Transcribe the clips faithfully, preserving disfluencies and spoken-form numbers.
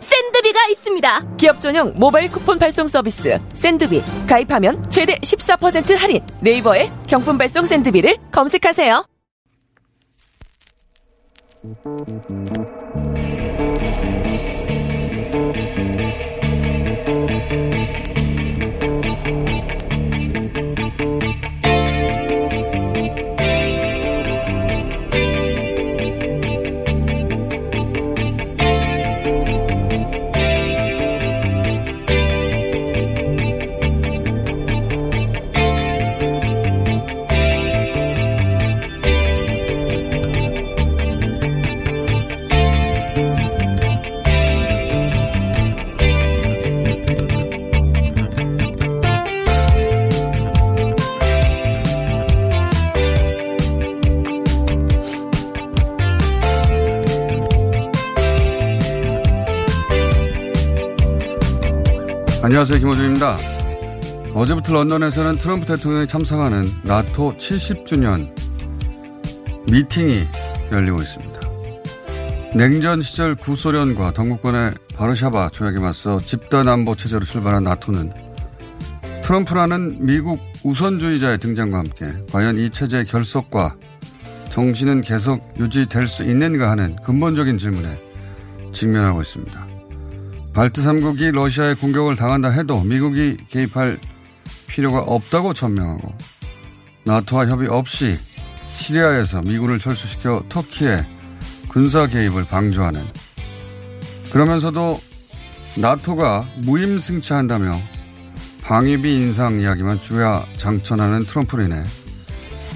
샌드비가 있습니다. 기업 전용 모바일 쿠폰 발송 서비스 샌드비. 가입하면 최대 십사 퍼센트 할인. 네이버에 경품 발송 샌드비를 검색하세요. 안녕하세요. 김호준입니다. 어제부터 런던에서는 트럼프 대통령이 참석하는 나토 칠십 주년 미팅이 열리고 있습니다. 냉전 시절 구소련과 동구권의 바르샤바 조약에 맞서 집단 안보 체제로 출발한 나토는 트럼프라는 미국 우선주의자의 등장과 함께 과연 이 체제의 결속과 정신은 계속 유지될 수 있는가 하는 근본적인 질문에 직면하고 있습니다. 발트 삼 국이 러시아의 공격을 당한다 해도 미국이 개입할 필요가 없다고 천명하고 나토와 협의 없이 시리아에서 미군을 철수시켜 터키의 군사 개입을 방조하는, 그러면서도 나토가 무임승차한다며 방위비 인상 이야기만 주야장천하는 트럼프로 인해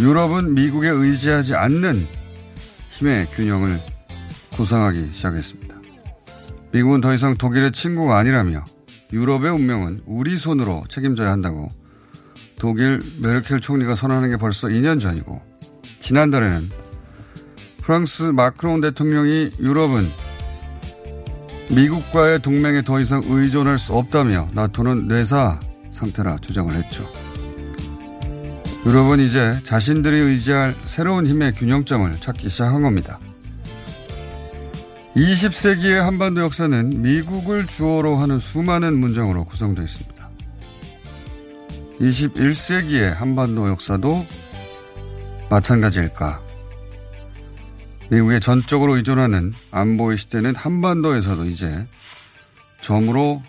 유럽은 미국에 의지하지 않는 힘의 균형을 구상하기 시작했습니다. 미국은 더 이상 독일의 친구가 아니라며 유럽의 운명은 우리 손으로 책임져야 한다고 독일 메르켈 총리가 선언하는 게 벌써 이 년 전이고, 지난달에는 프랑스 마크론 대통령이 유럽은 미국과의 동맹에 더 이상 의존할 수 없다며 나토는 뇌사 상태라 주장을 했죠. 유럽은 이제 자신들이 의지할 새로운 힘의 균형점을 찾기 시작한 겁니다. 이십 세기의 한반도 역사는 미국을 주어로 하는 수많은 문장으로 구성되어 있습니다. 이십일 세기의 한반도 역사도 마찬가지일까? 미국에 전적으로 의존하는 안보의 시대는 한반도에서도 이제 점으로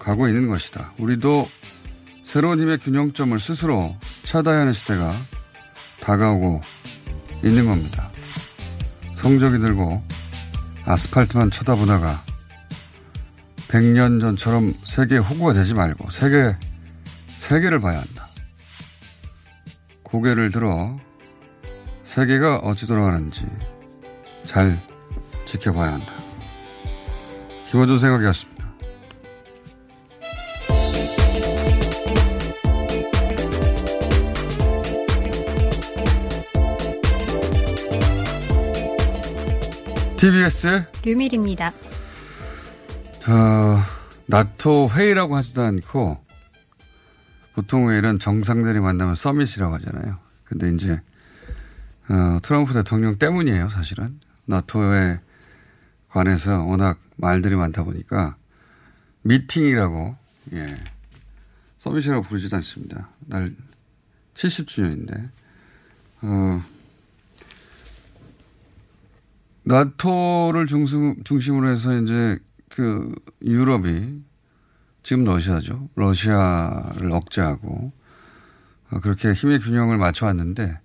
가고 있는 것이다. 우리도 새로운 힘의 균형점을 스스로 찾아야 하는 시대가 다가오고 있는 겁니다. 성적이 들고 아스팔트만 쳐다보다가 백 년 전처럼 세계 호구가 되지 말고 세계, 세계를 봐야 한다. 고개를 들어 세계가 어찌 돌아가는지 잘 지켜봐야 한다. 김어준 생각이었습니다. 티비에스 류밀입니다. 자, 나토 회의라고 하지도 않고 보통 이런 정상들이 만나면 서밋이라고 하잖아요. 근데 이제 어, 트럼프 대통령 때문이에요, 사실은. 나토에 관해서 워낙 말들이 많다 보니까 미팅이라고, 예, 서밋이라고 부르지도 않습니다. 날 칠십 주년인데. 어, 나토를 중심, 중심으로 해서 이제 그 유럽이 지금 러시아죠. 러시아를 억제하고 그렇게 힘의 균형을 맞춰왔는데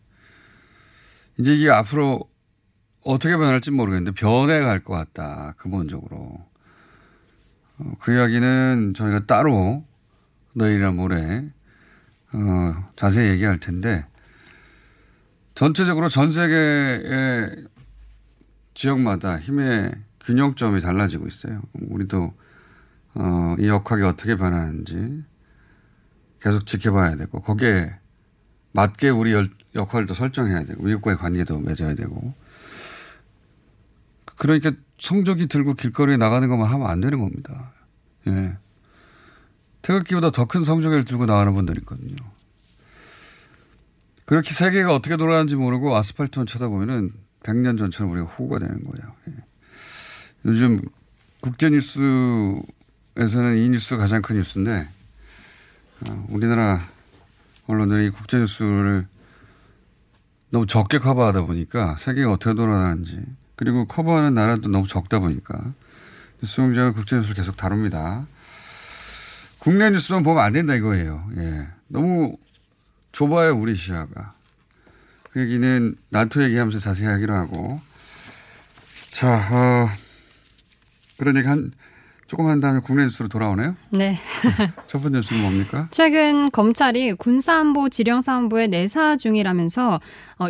이제 이게 앞으로 어떻게 변할지 모르겠는데 변해갈 것 같다. 근본적으로. 그 이야기는 저희가 따로 내일이나 모레 어, 자세히 얘기할 텐데 전체적으로 전 세계의 지역마다 힘의 균형점이 달라지고 있어요. 우리도 어, 이 역학이 어떻게 변하는지 계속 지켜봐야 되고 거기에 맞게 우리 열, 역할도 설정해야 되고 미국과의 관계도 맺어야 되고 그러니까 성적이 들고 길거리에 나가는 것만 하면 안 되는 겁니다. 예. 태극기보다 더 큰 성적을 들고 나가는 분들이 있거든요. 그렇게 세계가 어떻게 돌아가는지 모르고 아스팔트만 쳐다보면은 백 년 전처럼 우리가 호구가 되는 거예요. 예. 요즘 국제뉴스에서는 이 뉴스가 가장 큰 뉴스인데 어, 우리나라 언론들이 국제뉴스를 너무 적게 커버하다 보니까 세계가 어떻게 돌아가는지 그리고 커버하는 나라도 너무 적다 보니까 뉴스 공장은 국제뉴스를 계속 다룹니다. 국내 뉴스만 보면 안 된다 이거예요. 예. 너무 좁아요 우리 시야가. 그 얘기는 나토 얘기하면서 자세히 하기로 하고. 자, 어, 그런 얘기 한, 조금 한 다음에 국내 뉴스로 돌아오네요. 네. 첫 번째 뉴스는 뭡니까? 최근 검찰이 군사안보 지령사원부에 내사 중이라면서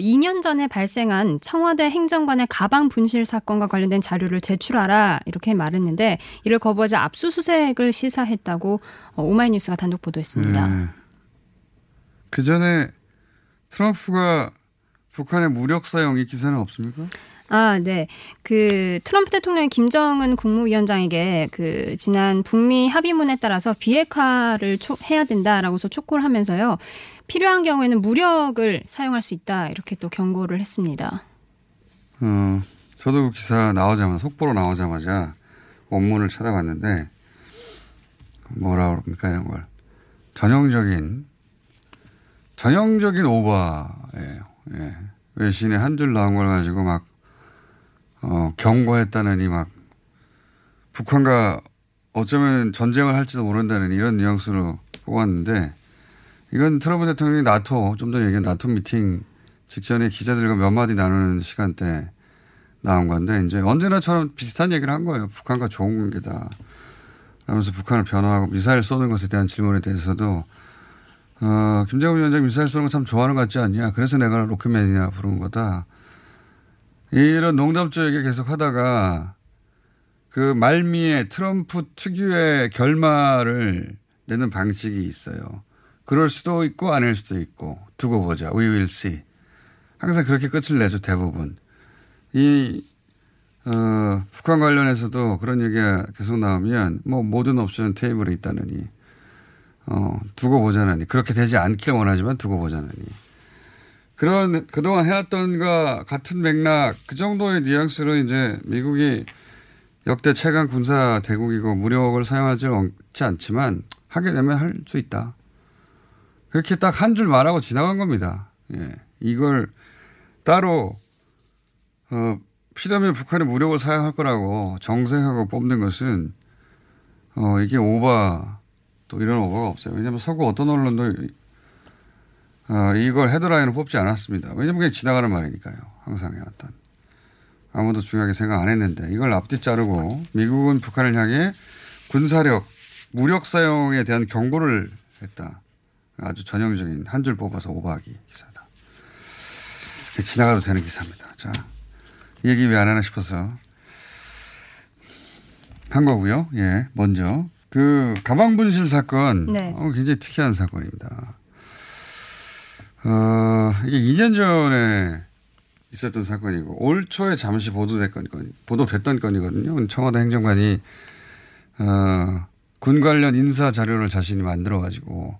이 년 전에 발생한 청와대 행정관의 가방 분실 사건과 관련된 자료를 제출하라 이렇게 말했는데 이를 거부하자 압수수색을 시사했다고 오마이뉴스가 단독 보도했습니다. 네. 그 전에 트럼프가 북한의 무력 사용 이 기사는 없습니까? 아, 네. 그 트럼프 대통령이 김정은 국무위원장에게 그 지난 북미 합의문에 따라서 비핵화를 초, 해야 된다라고서 촉구를 하면서요. 필요한 경우에는 무력을 사용할 수 있다. 이렇게 또 경고를 했습니다. 어, 저도 그 기사 나오자마자 속보로 나오자마자 원문을 찾아봤는데 뭐라 그럽니까 이런 걸. 전형적인 전형적인 오바예요. 예. 외신에 한 줄 나온 걸 가지고 막 어, 경고했다느니 막 북한과 어쩌면 전쟁을 할지도 모른다는 이런 뉘앙스로 뽑았는데 이건 트럼프 대통령이 나토 좀 전에 얘기한 나토 미팅 직전에 기자들과 몇 마디 나누는 시간대에 나온 건데 이제 언제나처럼 비슷한 얘기를 한 거예요. 북한과 좋은 관계다 하면서 북한을 변호하고 미사일 쏘는 것에 대한 질문에 대해서도 어, 김정은 위원장이 미사일 쏘는 거 참 좋아하는 것 같지 않냐. 그래서 내가 로켓맨이냐 부르는 거다. 이런 농담적 얘기를 계속 하다가 그 말미에 트럼프 특유의 결말을 내는 방식이 있어요. 그럴 수도 있고 아닐 수도 있고 두고 보자. We will see. 항상 그렇게 끝을 내죠 대부분. 이 어, 북한 관련해서도 그런 얘기가 계속 나오면 뭐 모든 옵션 테이블에 있다느니 어, 두고 보자느니 그렇게 되지 않길 원하지만 두고 보자느니. 그런 그동안 해왔던 것과 같은 맥락 그 정도의 뉘앙스로 이제 미국이 역대 최강 군사 대국이고 무력을 사용하지 않지만 하게 되면 할 수 있다. 그렇게 딱 한 줄 말하고 지나간 겁니다. 예. 이걸 따로 어, 필요하면 북한이 무력을 사용할 거라고 정색하고 뽑는 것은 어, 이게 오바 또 이런 오바가 없어요. 왜냐하면 서구 어떤 언론도 어, 이걸 헤드라인으로 뽑지 않았습니다. 왜냐하면 그게 지나가는 말이니까요. 항상 해왔던. 아무도 중요하게 생각 안 했는데 이걸 앞뒤 자르고 미국은 북한을 향해 군사력, 무력 사용에 대한 경고를 했다. 아주 전형적인 한 줄 뽑아서 오버하기 기사다. 지나가도 되는 기사입니다. 자, 이 얘기 왜 안 하나 싶어서 한 거고요. 예, 먼저 그 가방 분실 사건, 네. 어, 굉장히 특이한 사건입니다. 어, 이게 이 년 전에 있었던 사건이고 올 초에 잠시 보도됐건 보도됐던 건이거든요. 청와대 행정관이 어, 군 관련 인사 자료를 자신이 만들어 가지고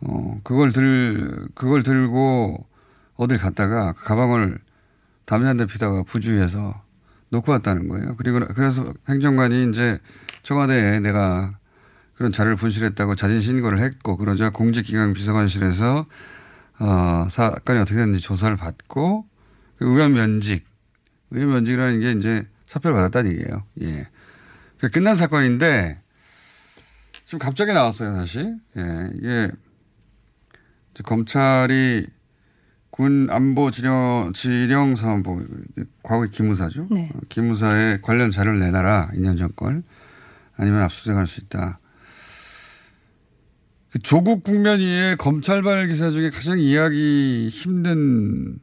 어, 그걸 들 그걸 들고 어딜 갔다가 가방을 담배 한 대 피다가 부주의해서 놓고 왔다는 거예요. 그리고 그래서 행정관이 이제 청와대에 내가 그런 자료를 분실했다고 자진 신고를 했고 그러자 공직기강 비서관실에서 어, 사건이 어떻게 됐는지 조사를 받고 의원 면직, 의원 면직이라는 게 이제 사표를 받았다는 얘기예요. 예, 그러니까 끝난 사건인데 지금 갑자기 나왔어요, 다시. 예, 이게 검찰이 군 안보 지령, 지령 사원부, 과거에 기무사죠. 네. 기무사에 관련 자료를 내놔라, 이 년 전 걸. 아니면 압수수색할 수 있다. 조국 국면 위에 검찰발 기사 중에 가장 이해하기 힘든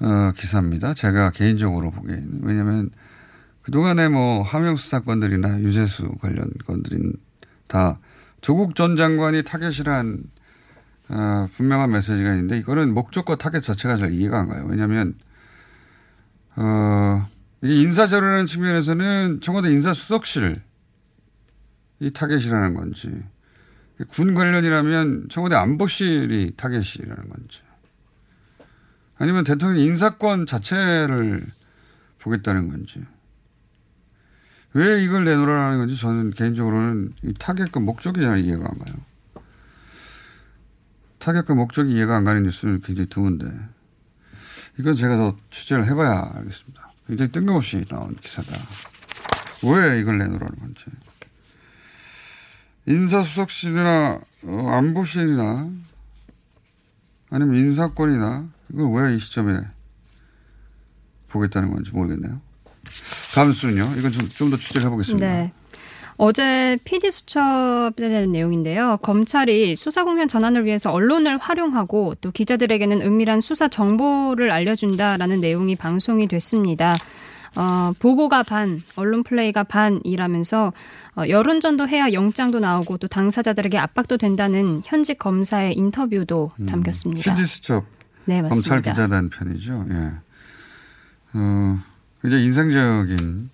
어, 기사입니다. 제가 개인적으로 보기에는. 왜냐하면 그동안에 뭐 하명수 사건들이나 유재수 관련 건들은 다 조국 전 장관이 타겟이란 어, 분명한 메시지가 있는데 이거는 목적과 타겟 자체가 잘 이해가 안 가요. 왜냐하면 어, 이게 인사자료라는 측면에서는 청와대 인사수석실이 타겟이라는 건지 군 관련이라면 청와대 안보실이 타겟이라는 건지 아니면 대통령 인사권 자체를 보겠다는 건지 왜 이걸 내놓으라는 건지 저는 개인적으로는 이 타겟과 목적이 잘 이해가 안 가요. 타격과 목적이 이해가 안 가는 뉴스는 굉장히 드문데 이건 제가 더 취재를 해봐야 알겠습니다. 굉장히 뜬금없이 나온 기사다. 왜 이걸 내놓으라는 건지. 인사수석실이나 어, 안보실이나 아니면 인사권이나 이걸 왜 이 시점에 보겠다는 건지 모르겠네요. 다음 수는요. 이건 좀, 좀 더 취재를 해보겠습니다. 네. 어제 피디 수첩에 대한 내용인데요. 검찰이 수사 공면 전환을 위해서 언론을 활용하고 또 기자들에게는 은밀한 수사 정보를 알려준다라는 내용이 방송이 됐습니다. 어, 보고가 반, 언론 플레이가 반이라면서 어, 여론전도 해야 영장도 나오고 또 당사자들에게 압박도 된다는 현직 검사의 인터뷰도 음, 담겼습니다. 피디 수첩. 네, 맞습니다. 검찰 기자단 편이죠. 예. 어, 굉장히 인상적인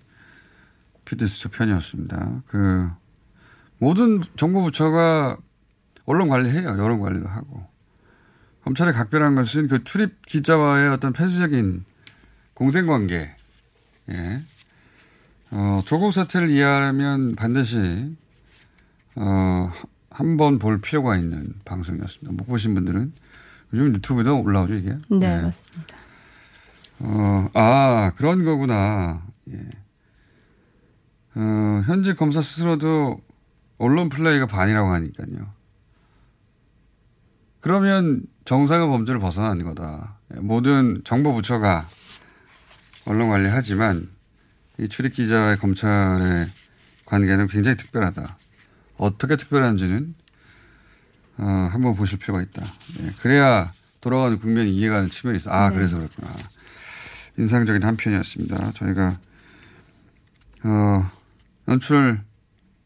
피디 수첩 편이었습니다. 그 모든 정부 부처가 언론 관리해요. 여론 관리도 하고. 검찰의 각별한 것은 그 출입 기자와의 어떤 폐쇄적인 공생 관계. 예. 어, 조국 사태를 이해하려면 반드시 어, 한 번 볼 필요가 있는 방송이었습니다. 못 보신 분들은 요즘 유튜브에도 올라오죠, 이게. 네, 예. 맞습니다. 어, 아, 그런 거구나. 예. 어, 현직 검사 스스로도 언론 플레이가 반이라고 하니까요. 그러면 정상의 범죄를 벗어난 거다. 모든 정보 부처가 언론 관리하지만 이 출입 기자와 검찰의 관계는 굉장히 특별하다. 어떻게 특별한지는 어, 한번 보실 필요가 있다. 예, 그래야 돌아가는 국면이 이해가 가는 측면이 있어. 아, 네. 그래서 그렇구나. 인상적인 한 편이었습니다. 저희가 어, 연출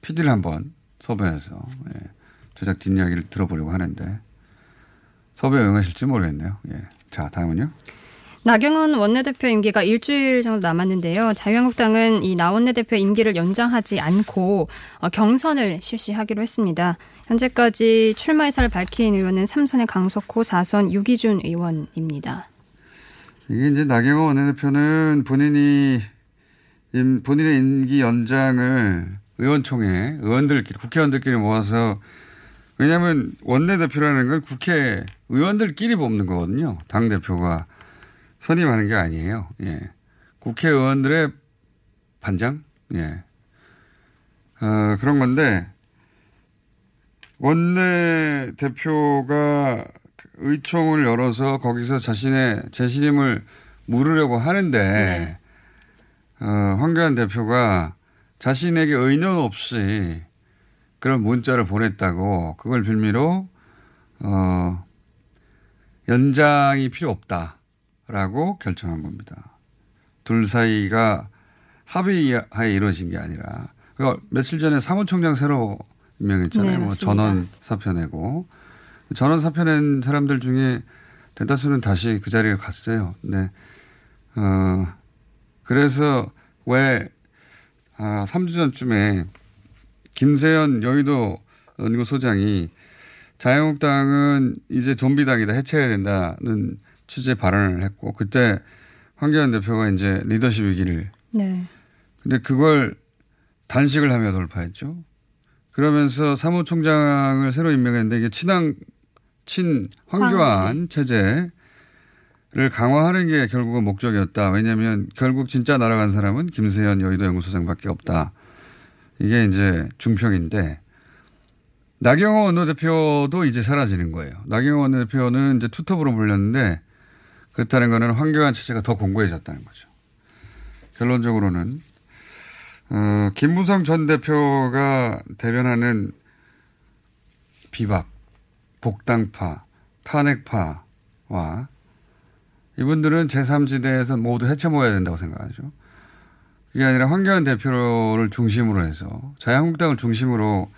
피디를 한번 섭외해서 예, 제작진 이야기를 들어보려고 하는데 섭외 응하실지 모르겠네요. 예. 자, 다음은요. 나경원 원내대표 임기가 일주일 정도 남았는데요. 자유한국당은 이 나 원내대표 임기를 연장하지 않고 경선을 실시하기로 했습니다. 현재까지 출마 의사를 밝힌 의원은 삼 선의 강석호, 사 선 유기준 의원입니다. 이게 이제 나경원 원내대표는 본인이 본인의 임기 연장을 의원총회, 의원들끼리, 국회의원들끼리 모아서 왜냐하면 원내대표라는 건 국회 의원들끼리 뽑는 거거든요. 당대표가 선임하는 게 아니에요. 예. 국회의원들의 반장? 예. 어, 그런 건데 원내대표가 의총을 열어서 거기서 자신의 재신임을 물으려고 하는데 네. 어, 황교안 대표가 자신에게 의논 없이 그런 문자를 보냈다고 그걸 빌미로 어, 연장이 필요 없다. 라고 결정한 겁니다. 둘 사이가 합의하에 이루어진 게 아니라. 그러니까 며칠 전에 사무총장 새로 임명했잖아요. 네, 뭐 전원 사표 내고. 전원 사표 낸 사람들 중에 대다수는 다시 그 자리에 갔어요. 네. 어, 그래서 왜 아, 삼 주 전쯤에 김세현 여의도 연구소장이 자유한국당은 이제 좀비당이다, 해체해야 된다는 취재 발언을 했고, 그때 황교안 대표가 이제 리더십 위기를. 네. 근데 그걸 단식을 하며 돌파했죠. 그러면서 사무총장을 새로 임명했는데 이게 친황, 친 황교안 체제를 강화하는 게 결국은 목적이었다. 왜냐하면 결국 진짜 날아간 사람은 김세현 여의도 연구소장밖에 없다. 이게 이제 중평인데, 나경원 원내대표도 이제 사라지는 거예요. 나경원 원내대표는 이제 투톱으로 불렸는데, 그렇다는 거는 황교안 체제가 더 공고해졌다는 거죠. 결론적으로는 어, 김무성 전 대표가 대변하는 비박, 복당파, 탄핵파와 이분들은 제삼 지대에서 모두 해체 모여야 된다고 생각하죠. 그게 아니라 황교안 대표를 중심으로 해서 자유한국당을 중심으로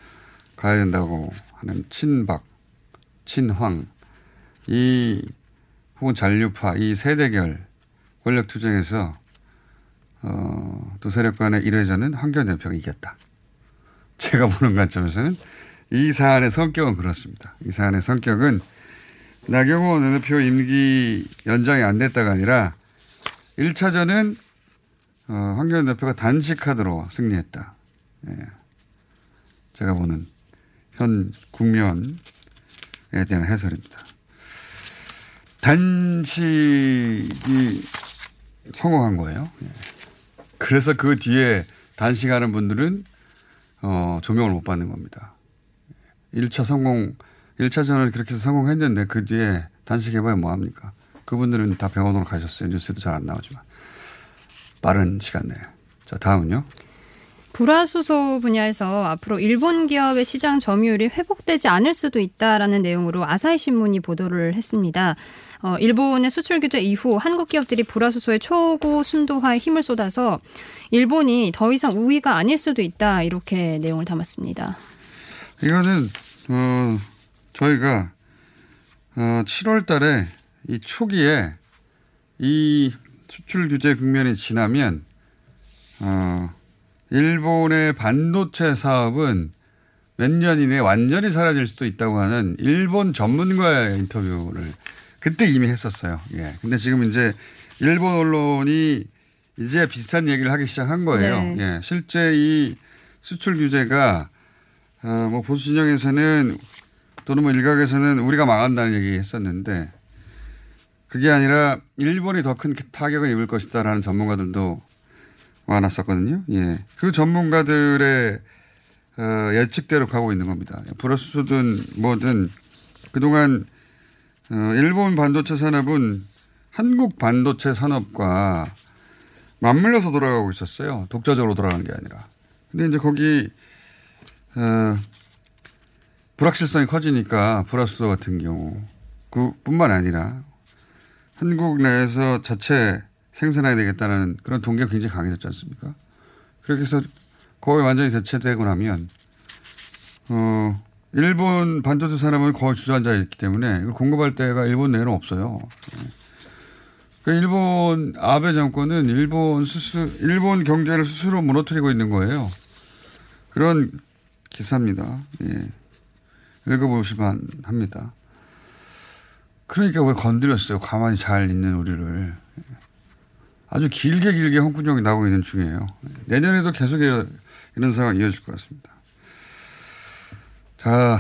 가야 된다고 하는 친박, 친황, 이 혹은 잔류파, 이 세대결 권력투쟁에서 어, 두 세력 간의 일회전은 황교안 대표가 이겼다. 제가 보는 관점에서는 이 사안의 성격은 그렇습니다. 이 사안의 성격은 나경원 원내대표 임기 연장이 안 됐다가 아니라 일 차전은 어, 황교안 대표가 단식하드로 승리했다. 예. 제가 보는 현 국면에 대한 해설입니다. 단식이 성공한 거예요. 예. 그래서 그 뒤에 단식하는 분들은 어, 조명을 못 받는 겁니다. 일 차 성공, 일 차전을 그렇게 해서 성공했는데 그 뒤에 단식해봐야 뭐합니까? 그분들은 다 병원으로 가셨어요. 뉴스도 잘 안 나오지만. 빠른 시간 내에. 자, 다음은요. 불화수소 분야에서 앞으로 일본 기업의 시장 점유율이 회복되지 않을 수도 있다라는 내용으로 아사히 신문이 보도를 했습니다. 어, 일본의 수출 규제 이후 한국 기업들이 불화수소의 초고 순도화에 힘을 쏟아서 일본이 더 이상 우위가 아닐 수도 있다, 이렇게 내용을 담았습니다. 이거는 어, 저희가 어, 칠월 달에 이 초기에 이 수출 규제 국면이 지나면 어, 일본의 반도체 사업은 몇 년 이내에 완전히 사라질 수도 있다고 하는 일본 전문가의 인터뷰를 그때 이미 했었어요. 예. 근데 지금 이제 일본 언론이 이제 비슷한 얘기를 하기 시작한 거예요. 네. 예. 실제 이 수출 규제가 어, 뭐 보수 진영에서는 또는 뭐 일각에서는 우리가 망한다는 얘기 했었는데, 그게 아니라 일본이 더 큰 타격을 입을 것이다라는 전문가들도 많았었거든요. 예. 그 전문가들의 어, 예측대로 가고 있는 겁니다. 불화수소든 뭐든 그동안 어, 일본 반도체 산업은 한국 반도체 산업과 맞물려서 돌아가고 있었어요. 독자적으로 돌아가는 게 아니라. 근데 이제 거기 어, 불확실성이 커지니까 불화수소 같은 경우 그뿐만 아니라 한국 내에서 자체 생산해야 되겠다는 그런 동기가 굉장히 강해졌지 않습니까? 그렇게 해서 거의 완전히 대체되고 나면 어, 일본 반도체 산업은 거의 주저앉아 있기 때문에 이걸 공급할 데가 일본 내에는 없어요. 그러니까 일본 아베 정권은 일본 스스 일본 경제를 스스로 무너뜨리고 있는 거예요. 그런 기사입니다. 예. 읽어보시면 합니다. 그러니까 왜 건드렸어요? 가만히 잘 있는 우리를. 아주 길게 길게 홍군형이 나오고 있는 중이에요. 내년에도 계속 이런 상황이 이어질 것 같습니다. 자,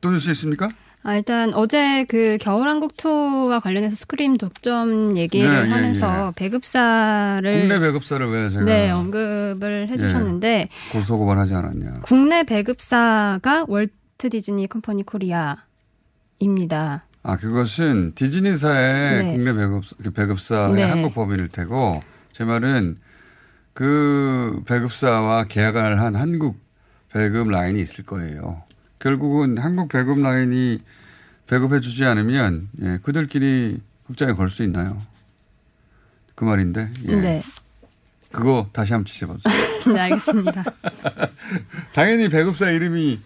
또 뉴스 있습니까? 아, 일단 어제 그 겨울왕국이와 관련해서 스크림 독점 얘기를 네, 하면서 예, 예. 배급사를. 국내 배급사를 왜 제가. 네, 언급을 해주셨는데. 예, 고소고발하지 않았냐. 국내 배급사가 월트 디즈니 컴퍼니 코리아입니다. 아, 그것은 디즈니사의 네. 국내 배급사, 배급사의 네. 한국 법인일 테고, 제 말은 그 배급사와 계약을 한 한국 배급 라인이 있을 거예요. 결국은 한국 배급 라인이 배급해 주지 않으면 예, 그들끼리 확장에 걸 수 있나요? 그 말인데. 예. 네. 그거 다시 한번 지켜봐주세요. 네, 알겠습니다. 당연히 배급사 이름이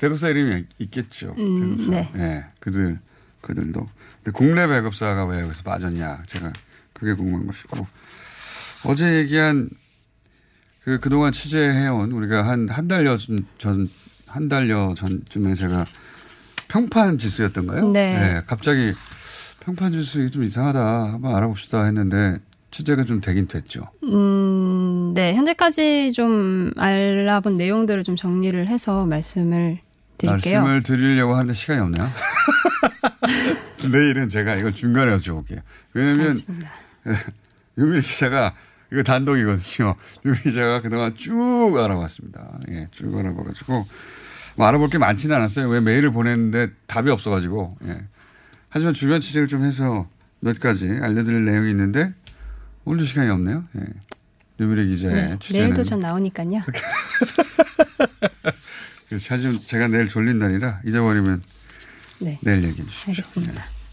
배급사 이름이 있겠죠. 음, 배급사. 네. 예, 그들 그들도. 근데 국내 배급사가 왜 여기서 빠졌냐? 제가 그게 궁금한 것이고. 어제 얘기한 그 그동안 취재해온 우리가 한 한 달여 전 한 달여 전쯤에 제가 평판 지수였던가요? 네. 네. 갑자기 평판 지수 좀 이상하다. 한번 알아봅시다 했는데 취재가 좀 되긴 됐죠. 음, 네. 현재까지 좀 알아본 내용들을 좀 정리를 해서 말씀을 드릴게요. 말씀을 드리려고 하는데 시간이 없나요? 내일은 제가 이걸 중간에 여쭤볼게요. 왜냐하면 유미 기자가 이거 단독이거든요. 유미 기자가 그동안 쭉 알아봤습니다. 예, 쭉 알아봐가지고 뭐 알아볼 게 많지는 않았어요. 왜 메일을 보냈는데 답이 없어가지고. 예. 하지만 주변 취재를 좀 해서 몇 가지 알려드릴 내용이 있는데 오늘도 시간이 없네요. 예. 유미래 기자의 네, 취재는. 내일도 전 나오니까요. 사실 제가 내일 졸린 날이라 잊어버리면 네. 내일 얘기해 주십시오. 알겠습니다. 예.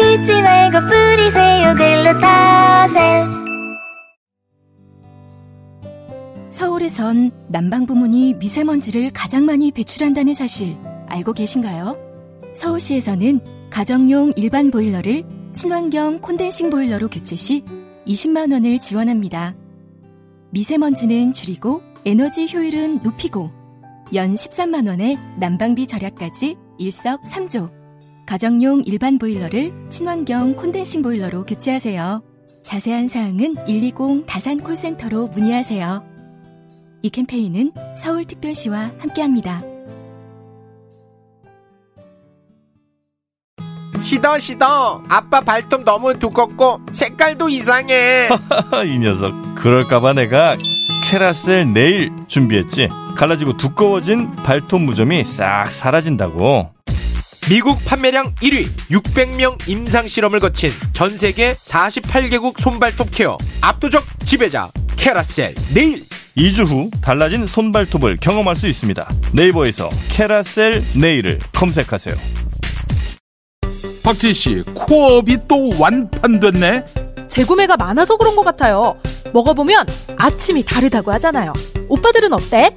긁지 말고 뿌리세요 글루타셀. 서울에선 난방 부문이 미세먼지를 가장 많이 배출한다는 사실 알고 계신가요? 서울시에서는 가정용 일반 보일러를 친환경 콘덴싱 보일러로 교체 시 이십만 원을 지원합니다. 미세먼지는 줄이고 에너지 효율은 높이고 연 십삼만 원의 난방비 절약까지 일석삼조. 가정용 일반 보일러를 친환경 콘덴싱 보일러로 교체하세요. 자세한 사항은 일이공 다산 콜센터로 문의하세요. 이 캠페인은 서울특별시와 함께합니다. 시더 시더 아빠 발톱 너무 두껍고 색깔도 이상해. 이 녀석 그럴까봐 내가 캐라셀 네일 준비했지. 갈라지고 두꺼워진 발톱 무좀이 싹 사라진다고. 미국 판매량 일 위, 육백 명 임상실험을 거친 전세계 사십팔 개국 손발톱 케어 압도적 지배자 캐라셀 네일. 이 주 후 달라진 손발톱을 경험할 수 있습니다. 네이버에서 캐라셀 네일을 검색하세요. 박지희씨, 코업이 또 완판됐네? 재구매가 많아서 그런 것 같아요. 먹어보면 아침이 다르다고 하잖아요. 오빠들은 어때?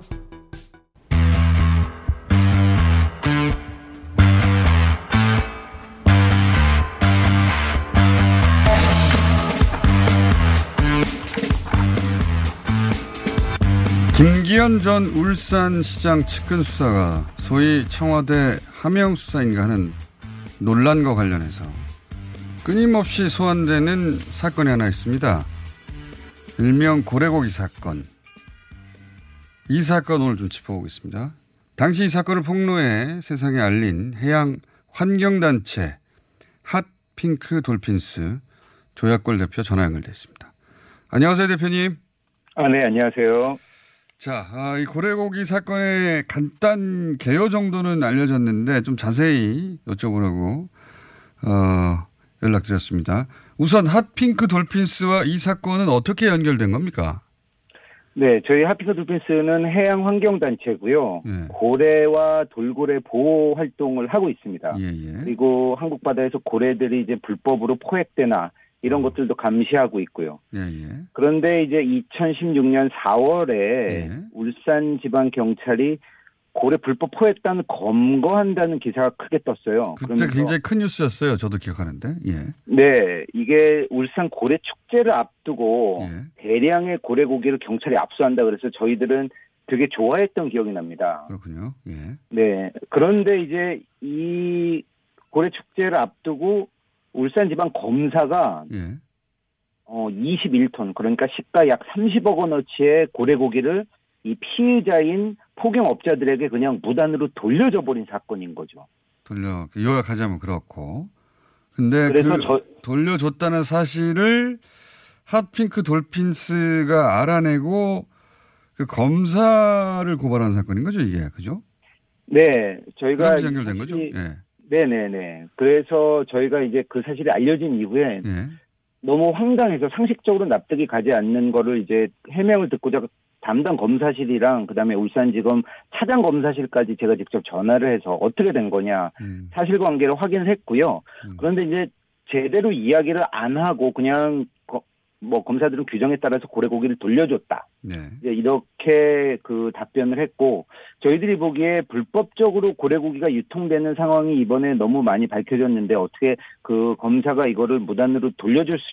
김기현 전 울산시장 측근 수사가 소위 청와대 하명 수사인가 하는 논란과 관련해서 끊임없이 소환되는 사건이 하나 있습니다. 일명 고래고기 사건. 이 사건 오늘 좀 짚어보겠습니다. 당시 이 사건을 폭로해 세상에 알린 해양 환경단체 핫핑크돌핀스 조약골 대표 전화 연결되어 있습니다. 안녕하세요, 대표님. 아, 네, 안녕하세요. 자, 아, 이 고래고기 사건의 간단 개요 정도는 알려졌는데 좀 자세히 여쭤보라고 어. 연락드렸습니다. 우선 핫핑크돌핀스와 이 사건은 어떻게 연결된 겁니까? 네, 저희 핫핑크돌핀스는 해양환경단체고요. 네. 고래와 돌고래 보호 활동을 하고 있습니다. 예예. 그리고 한국 바다에서 고래들이 이제 불법으로 포획되나 이런 어. 것들도 감시하고 있고요. 예예. 그런데 이제 이천십육 년 사월에 예. 울산지방경찰이 고래 불법 포획단을 검거한다는 기사가 크게 떴어요. 그때 굉장히 큰 뉴스였어요. 저도 기억하는데. 예. 네, 이게 울산 고래 축제를 앞두고 예. 대량의 고래고기를 경찰이 압수한다 그래서 저희들은 되게 좋아했던 기억이 납니다. 그렇군요. 예. 네. 그런데 이제 이 고래축제를 앞두고 울산지방검사가 예. 어, 이십일 톤, 그러니까 시가 약 삼십억 원어치의 고래고기를 이 피해자인 포경업자들에게 그냥 무단으로 돌려줘 버린 사건인 거죠. 돌려, 요약하자면 그렇고. 근데 그래서 그 저, 돌려줬다는 사실을 핫핑크돌핀스가 알아내고 그 검사를 고발한 사건인 거죠, 이게. 그죠? 네. 저희가. 연결된 거죠? 예. 네네네. 그래서 저희가 이제 그 사실이 알려진 이후에 예. 너무 황당해서 상식적으로 납득이 가지 않는 거를 이제 해명을 듣고자 담당 검사실이랑 그다음에 울산지검 차장 검사실까지 제가 직접 전화를 해서 어떻게 된 거냐 음. 사실관계를 확인했고요. 음. 그런데 이제 제대로 이야기를 안 하고 그냥 거, 뭐 검사들은 규정에 따라서 고래고기를 돌려줬다. 네. 이제 이렇게 그 답변을 했고 저희들이 보기에 불법적으로 고래고기가 유통되는 상황이 이번에 너무 많이 밝혀졌는데 어떻게 그 검사가 이거를 무단으로 돌려줄 수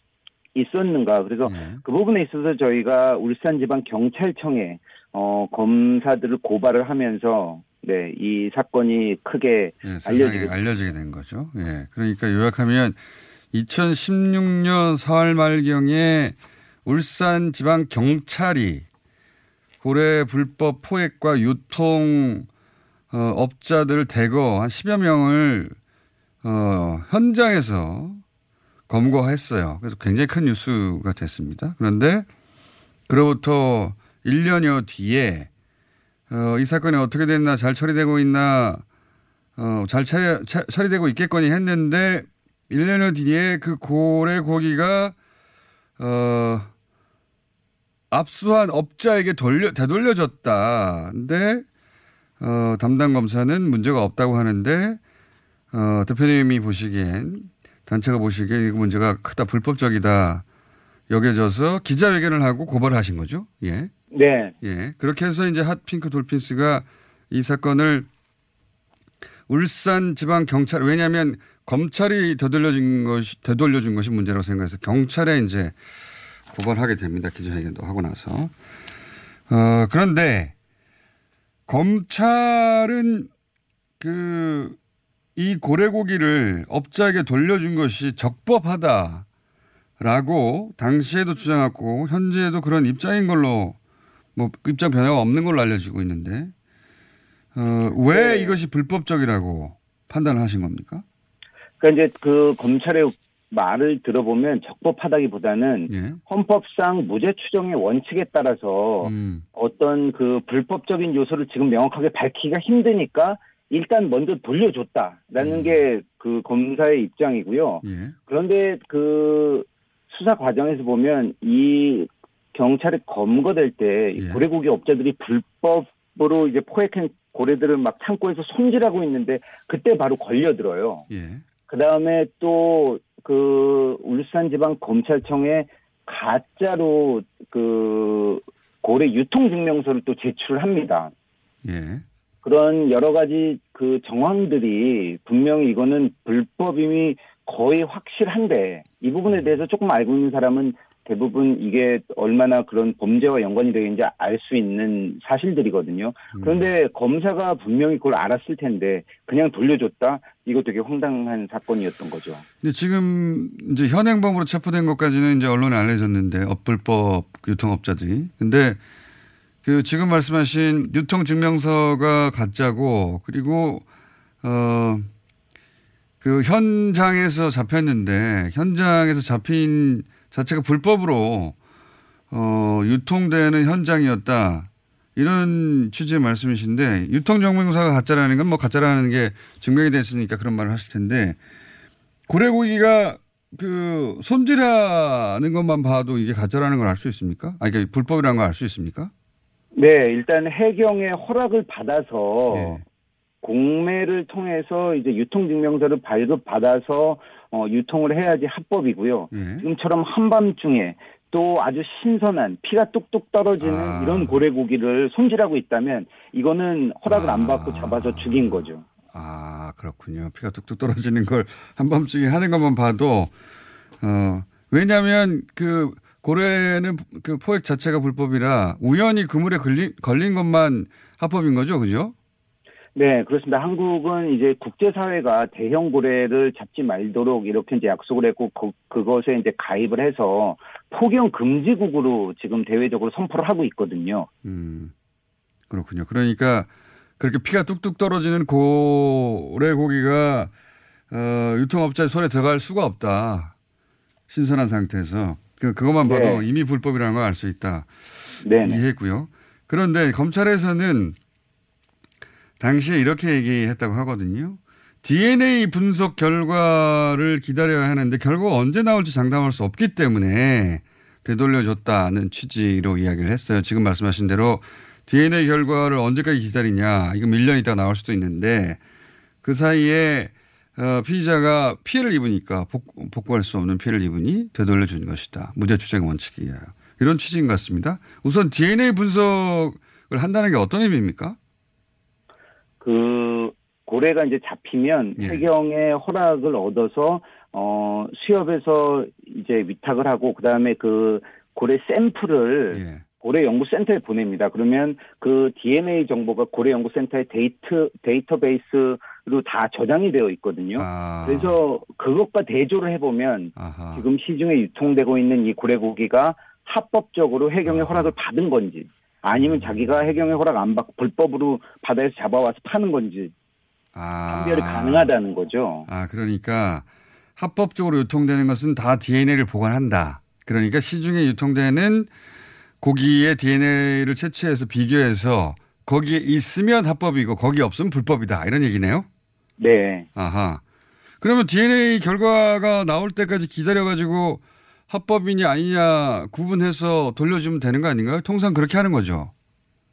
있었는가. 그래서 네. 그 부분에 있어서 저희가 울산지방경찰청에 어, 검사들을 고발을 하면서 네, 이 사건이 크게 네, 알려지게, 알려지게 된 거죠. 네. 그러니까 요약하면 이천십육 년 사월 말경에 울산지방경찰이 고래 불법 포획과 유통 어, 업자들을 대거 한 십여 명을 어, 현장에서 검거했어요. 그래서 굉장히 큰 뉴스가 됐습니다. 그런데 그로부터 일 년여 뒤에 어, 이 사건이 어떻게 됐나 잘 처리되고 있나 어, 잘 처리, 처리되고 있겠거니 했는데 일 년여 뒤에 그 고래 고기가 어, 압수한 업자에게 돌려, 되돌려졌다. 근데 어, 담당 검사는 문제가 없다고 하는데 어, 대표님이 보시기엔 단체가 보시기에 이 문제가 크다, 불법적이다 여겨져서 기자회견을 하고 고발하신 거죠? 예. 네. 예. 그렇게 해서 이제 핫핑크 돌핀스가 이 사건을 울산 지방 경찰, 왜냐하면 검찰이 되돌려준 것이, 되돌려준 것이 문제라고 생각해서 경찰에 이제 고발하게 됩니다. 기자회견도 하고 나서. 어, 그런데 검찰은 그, 이 고래고기를 업자에게 돌려준 것이 적법하다라고 당시에도 주장했고 현재에도 그런 입장인 걸로 뭐 입장 변화가 없는 걸로 알려지고 있는데 어, 왜 네. 이것이 불법적이라고 판단을 하신 겁니까? 그러니까 이제 그 검찰의 말을 들어보면 적법하다기보다는 예. 헌법상 무죄 추정의 원칙에 따라서 음. 어떤 그 불법적인 요소를 지금 명확하게 밝히기가 힘드니까 일단 먼저 돌려줬다라는 음. 게 그 검사의 입장이고요. 예. 그런데 그 수사 과정에서 보면 이 경찰이 검거될 때 예. 고래고기 업자들이 불법으로 이제 포획한 고래들을 막 창고에서 손질하고 있는데 그때 바로 걸려들어요. 예. 그다음에 또 그 울산지방검찰청에 가짜로 그 고래 유통 증명서를 또 제출을 합니다. 예. 그런 여러 가지 그 정황들이 분명히 이거는 불법임이 거의 확실한데 이 부분에 대해서 조금 알고 있는 사람은 대부분 이게 얼마나 그런 범죄와 연관이 되는지 알 수 있는 사실들이거든요. 그런데 음. 검사가 분명히 그걸 알았을 텐데 그냥 돌려줬다? 이거 되게 황당한 사건이었던 거죠. 근데 지금 이제 현행범으로 체포된 것까지는 이제 언론에 알려졌는데 불법 유통업자들이. 근데 그 지금 말씀하신 유통증명서가 가짜고 그리고 어 그 현장에서 잡혔는데 현장에서 잡힌 자체가 불법으로 어 유통되는 현장이었다 이런 취지의 말씀이신데 유통증명서가 가짜라는 건 뭐 가짜라는 게 증명이 됐으니까 그런 말을 하실 텐데 고래고기가 그 손질하는 것만 봐도 이게 가짜라는 걸 알 수 있습니까? 아 그러니까 불법이라는 걸 알 수 있습니까? 네, 일단 해경의 허락을 받아서 네. 공매를 통해서 이제 유통증명서를 발급받아서 어, 유통을 해야지 합법이고요. 네. 지금처럼 한밤중에 또 아주 신선한 피가 뚝뚝 떨어지는 아. 이런 고래고기를 손질하고 있다면 이거는 허락을 아. 안 받고 잡아서 죽인 거죠. 아, 그렇군요. 피가 뚝뚝 떨어지는 걸 한밤중에 하는 것만 봐도 어, 왜냐하면 그 고래는 그 포획 자체가 불법이라 우연히 그물에 걸린, 걸린 것만 합법인 거죠, 그죠? 네, 그렇습니다. 한국은 이제 국제사회가 대형 고래를 잡지 말도록 이렇게 이제 약속을 했고, 그, 그것에 이제 가입을 해서 포경 금지국으로 지금 대외적으로 선포를 하고 있거든요. 음, 그렇군요. 그러니까 그렇게 피가 뚝뚝 떨어지는 고래 고기가 어, 유통업자의 손에 들어갈 수가 없다. 신선한 상태에서. 그, 그것만 네. 봐도 이미 불법이라는 걸 알 수 있다. 네. 이해했고요. 그런데 검찰에서는 당시에 이렇게 얘기했다고 하거든요. 디엔에이 분석 결과를 기다려야 하는데 결과가 언제 나올지 장담할 수 없기 때문에 되돌려줬다는 취지로 이야기를 했어요. 지금 말씀하신 대로 디엔에이 결과를 언제까지 기다리냐. 이거 일 년 있다가 나올 수도 있는데 그 사이에 피의자가 피해를 입으니까 복구할 수 없는 피해를 입으니 되돌려준 것이다. 무죄 추정 원칙이에요. 이런 취지인 것 같습니다. 우선 디엔에이 분석을 한다는 게 어떤 의미입니까? 그 고래가 이제 잡히면 해경의 예. 허락을 얻어서 어 수협에서 이제 위탁을 하고 그다음에 그 고래 샘플을 예. 고래 연구센터에 보냅니다. 그러면 그 디엔에이 정보가 고래 연구센터의 데이터 데이터베이스로 다 저장이 되어 있거든요. 아. 그래서 그것과 대조를 해 보면 지금 시중에 유통되고 있는 이 고래 고기가 합법적으로 해경의 아하. 허락을 받은 건지 아니면 자기가 해경의 허락 안 받고 불법으로 바다에서 잡아와서 파는 건지 판별이 아. 가능하다는 거죠. 아 그러니까 합법적으로 유통되는 것은 다 디엔에이를 보관한다. 그러니까 시중에 유통되는 고기의 디엔에이를 채취해서 비교해서 거기에 있으면 합법이고 거기 없으면 불법이다. 이런 얘기네요. 네. 아하. 그러면 디엔에이 결과가 나올 때까지 기다려가지고 합법이냐 아니냐 구분해서 돌려주면 되는 거 아닌가요? 통상 그렇게 하는 거죠?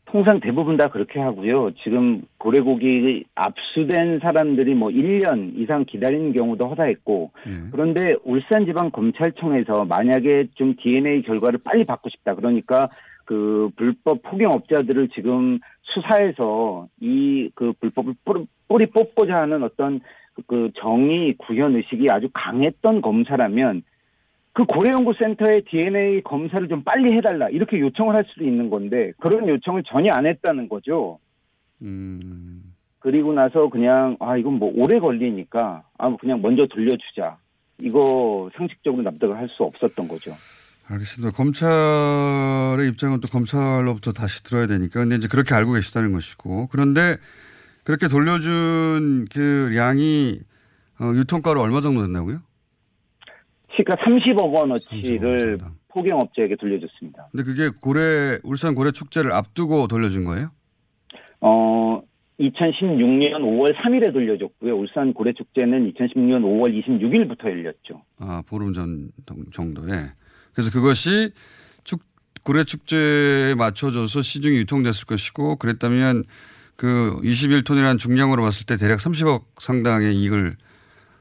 통상 대부분 다 그렇게 하고요. 지금 고래고기 압수된 사람들이 뭐 일 년 이상 기다리는 경우도 허다했고 네. 그런데 울산지방검찰청에서 만약에 좀 디엔에이 결과를 빨리 받고 싶다. 그러니까 그 불법 포경업자들을 지금 수사해서 이 그 불법을 뿌리 뽑고자 하는 어떤 그 정의 구현의식이 아주 강했던 검사라면 그 고래연구센터의 디엔에이 검사를 좀 빨리 해달라 이렇게 요청을 할 수도 있는 건데 그런 요청을 전혀 안 했다는 거죠. 음. 그리고 나서 그냥 아 이건 뭐 오래 걸리니까 아 그냥 먼저 돌려주자. 이거 상식적으로 납득을 할 수 없었던 거죠. 알겠습니다. 검찰의 입장은 또 검찰로부터 다시 들어야 되니까 근데 이제 그렇게 알고 계시다는 것이고 그런데 그렇게 돌려준 그 양이 어, 유통가로 얼마 정도 된다고요? 시가 삼십억 원어치를 포경업자에게 돌려줬습니다. 근데 그게 고래, 울산 고래 축제를 앞두고 돌려준 거예요? 어, 이천십육 년 오월 삼일에 돌려줬고요. 울산 고래 축제는 이천십육 년 오월 이십육일부터 열렸죠. 아, 보름 전 정도에. 그래서 그것이 축, 고래 축제에 맞춰줘서 시중에 유통됐을 것이고, 그랬다면 그 이십일 톤이라는 중량으로 봤을 때 대략 삼십억 상당의 이익을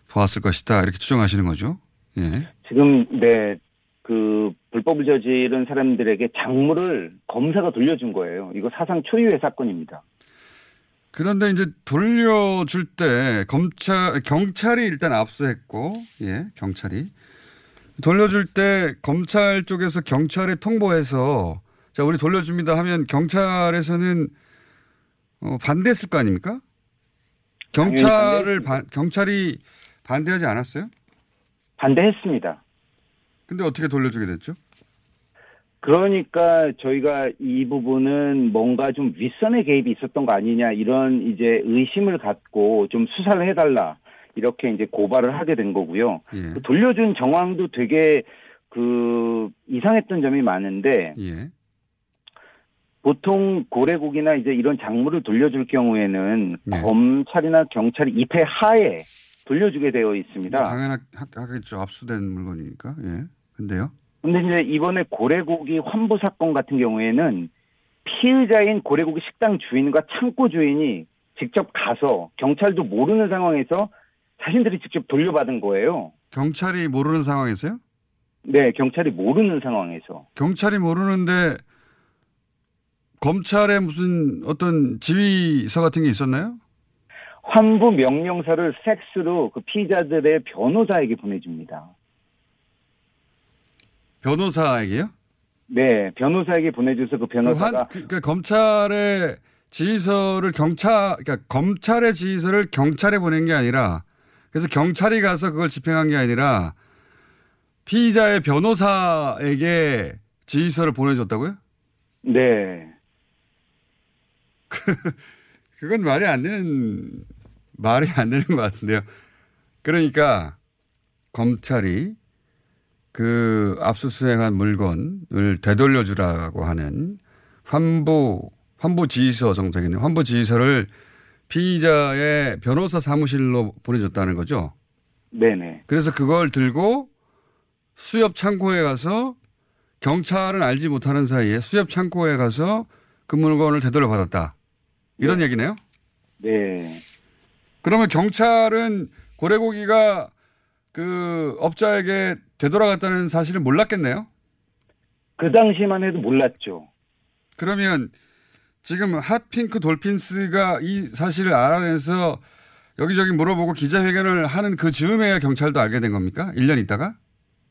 보았을 것이다. 이렇게 추정하시는 거죠? 예. 지금, 네, 그, 불법을 저지른 사람들에게 작물을 검사가 돌려준 거예요. 이거 사상 초유의 사건입니다. 그런데 이제 돌려줄 때, 검찰, 경찰이 일단 압수했고, 예, 경찰이. 돌려줄 때, 검찰 쪽에서 경찰에 통보해서, 자, 우리 돌려줍니다 하면 경찰에서는, 어, 반대했을 거 아닙니까? 경찰을, 반, 경찰이 반대하지 않았어요? 반대했습니다. 근데 어떻게 돌려주게 됐죠? 그러니까 저희가 이 부분은 뭔가 좀 윗선의 개입이 있었던 거 아니냐 이런 이제 의심을 갖고 좀 수사를 해달라 이렇게 이제 고발을 하게 된 거고요. 예. 돌려준 정황도 되게 그 이상했던 점이 많은데 예. 보통 고래고기나 이제 이런 작물을 돌려줄 경우에는 예. 검찰이나 경찰이 입회 하에 돌려주게 되어 있습니다. 당연하겠죠. 압수된 물건이니까. 예. 근데요? 근데 이제 이번에 고래고기 환부 사건 같은 경우에는 피의자인 고래고기 식당 주인과 창고 주인이 직접 가서 경찰도 모르는 상황에서 자신들이 직접 돌려받은 거예요. 경찰이 모르는 상황에서요? 네, 경찰이 모르는 상황에서. 경찰이 모르는데 검찰에 무슨 어떤 지휘서 같은 게 있었나요? 환부 명령서를 팩스로 그 피의자들의 변호사에게 보내줍니다. 변호사에게요? 네, 변호사에게 보내줘서 그 변호사가. 그 환, 그러니까 검찰의 지휘서를 경찰, 그러니까 검찰의 지휘서를 경찰에 보낸 게 아니라, 그래서 경찰이 가서 그걸 집행한 게 아니라 피의자의 변호사에게 지휘서를 보내줬다고요? 네. 그건 말이 안 되는, 말이 안 되는 것 같은데요. 그러니까 검찰이 그 압수수색한 물건을 되돌려주라고 하는 환부, 환부지휘서 정도겠네요. 환부지휘서를 피의자의 변호사 사무실로 보내줬다는 거죠? 네네. 그래서 그걸 들고 수협 창고에 가서 경찰은 알지 못하는 사이에 수협 창고에 가서 그 물건을 되돌려 받았다. 이런 네. 얘기네요? 네. 그러면 경찰은 고래고기가 그 업자에게 되돌아갔다는 사실을 몰랐겠네요? 그 당시만 해도 몰랐죠. 그러면 지금 핫핑크돌핀스가 이 사실을 알아내서 여기저기 물어보고 기자회견을 하는 그 즈음에야 경찰도 알게 된 겁니까? 일 년 있다가?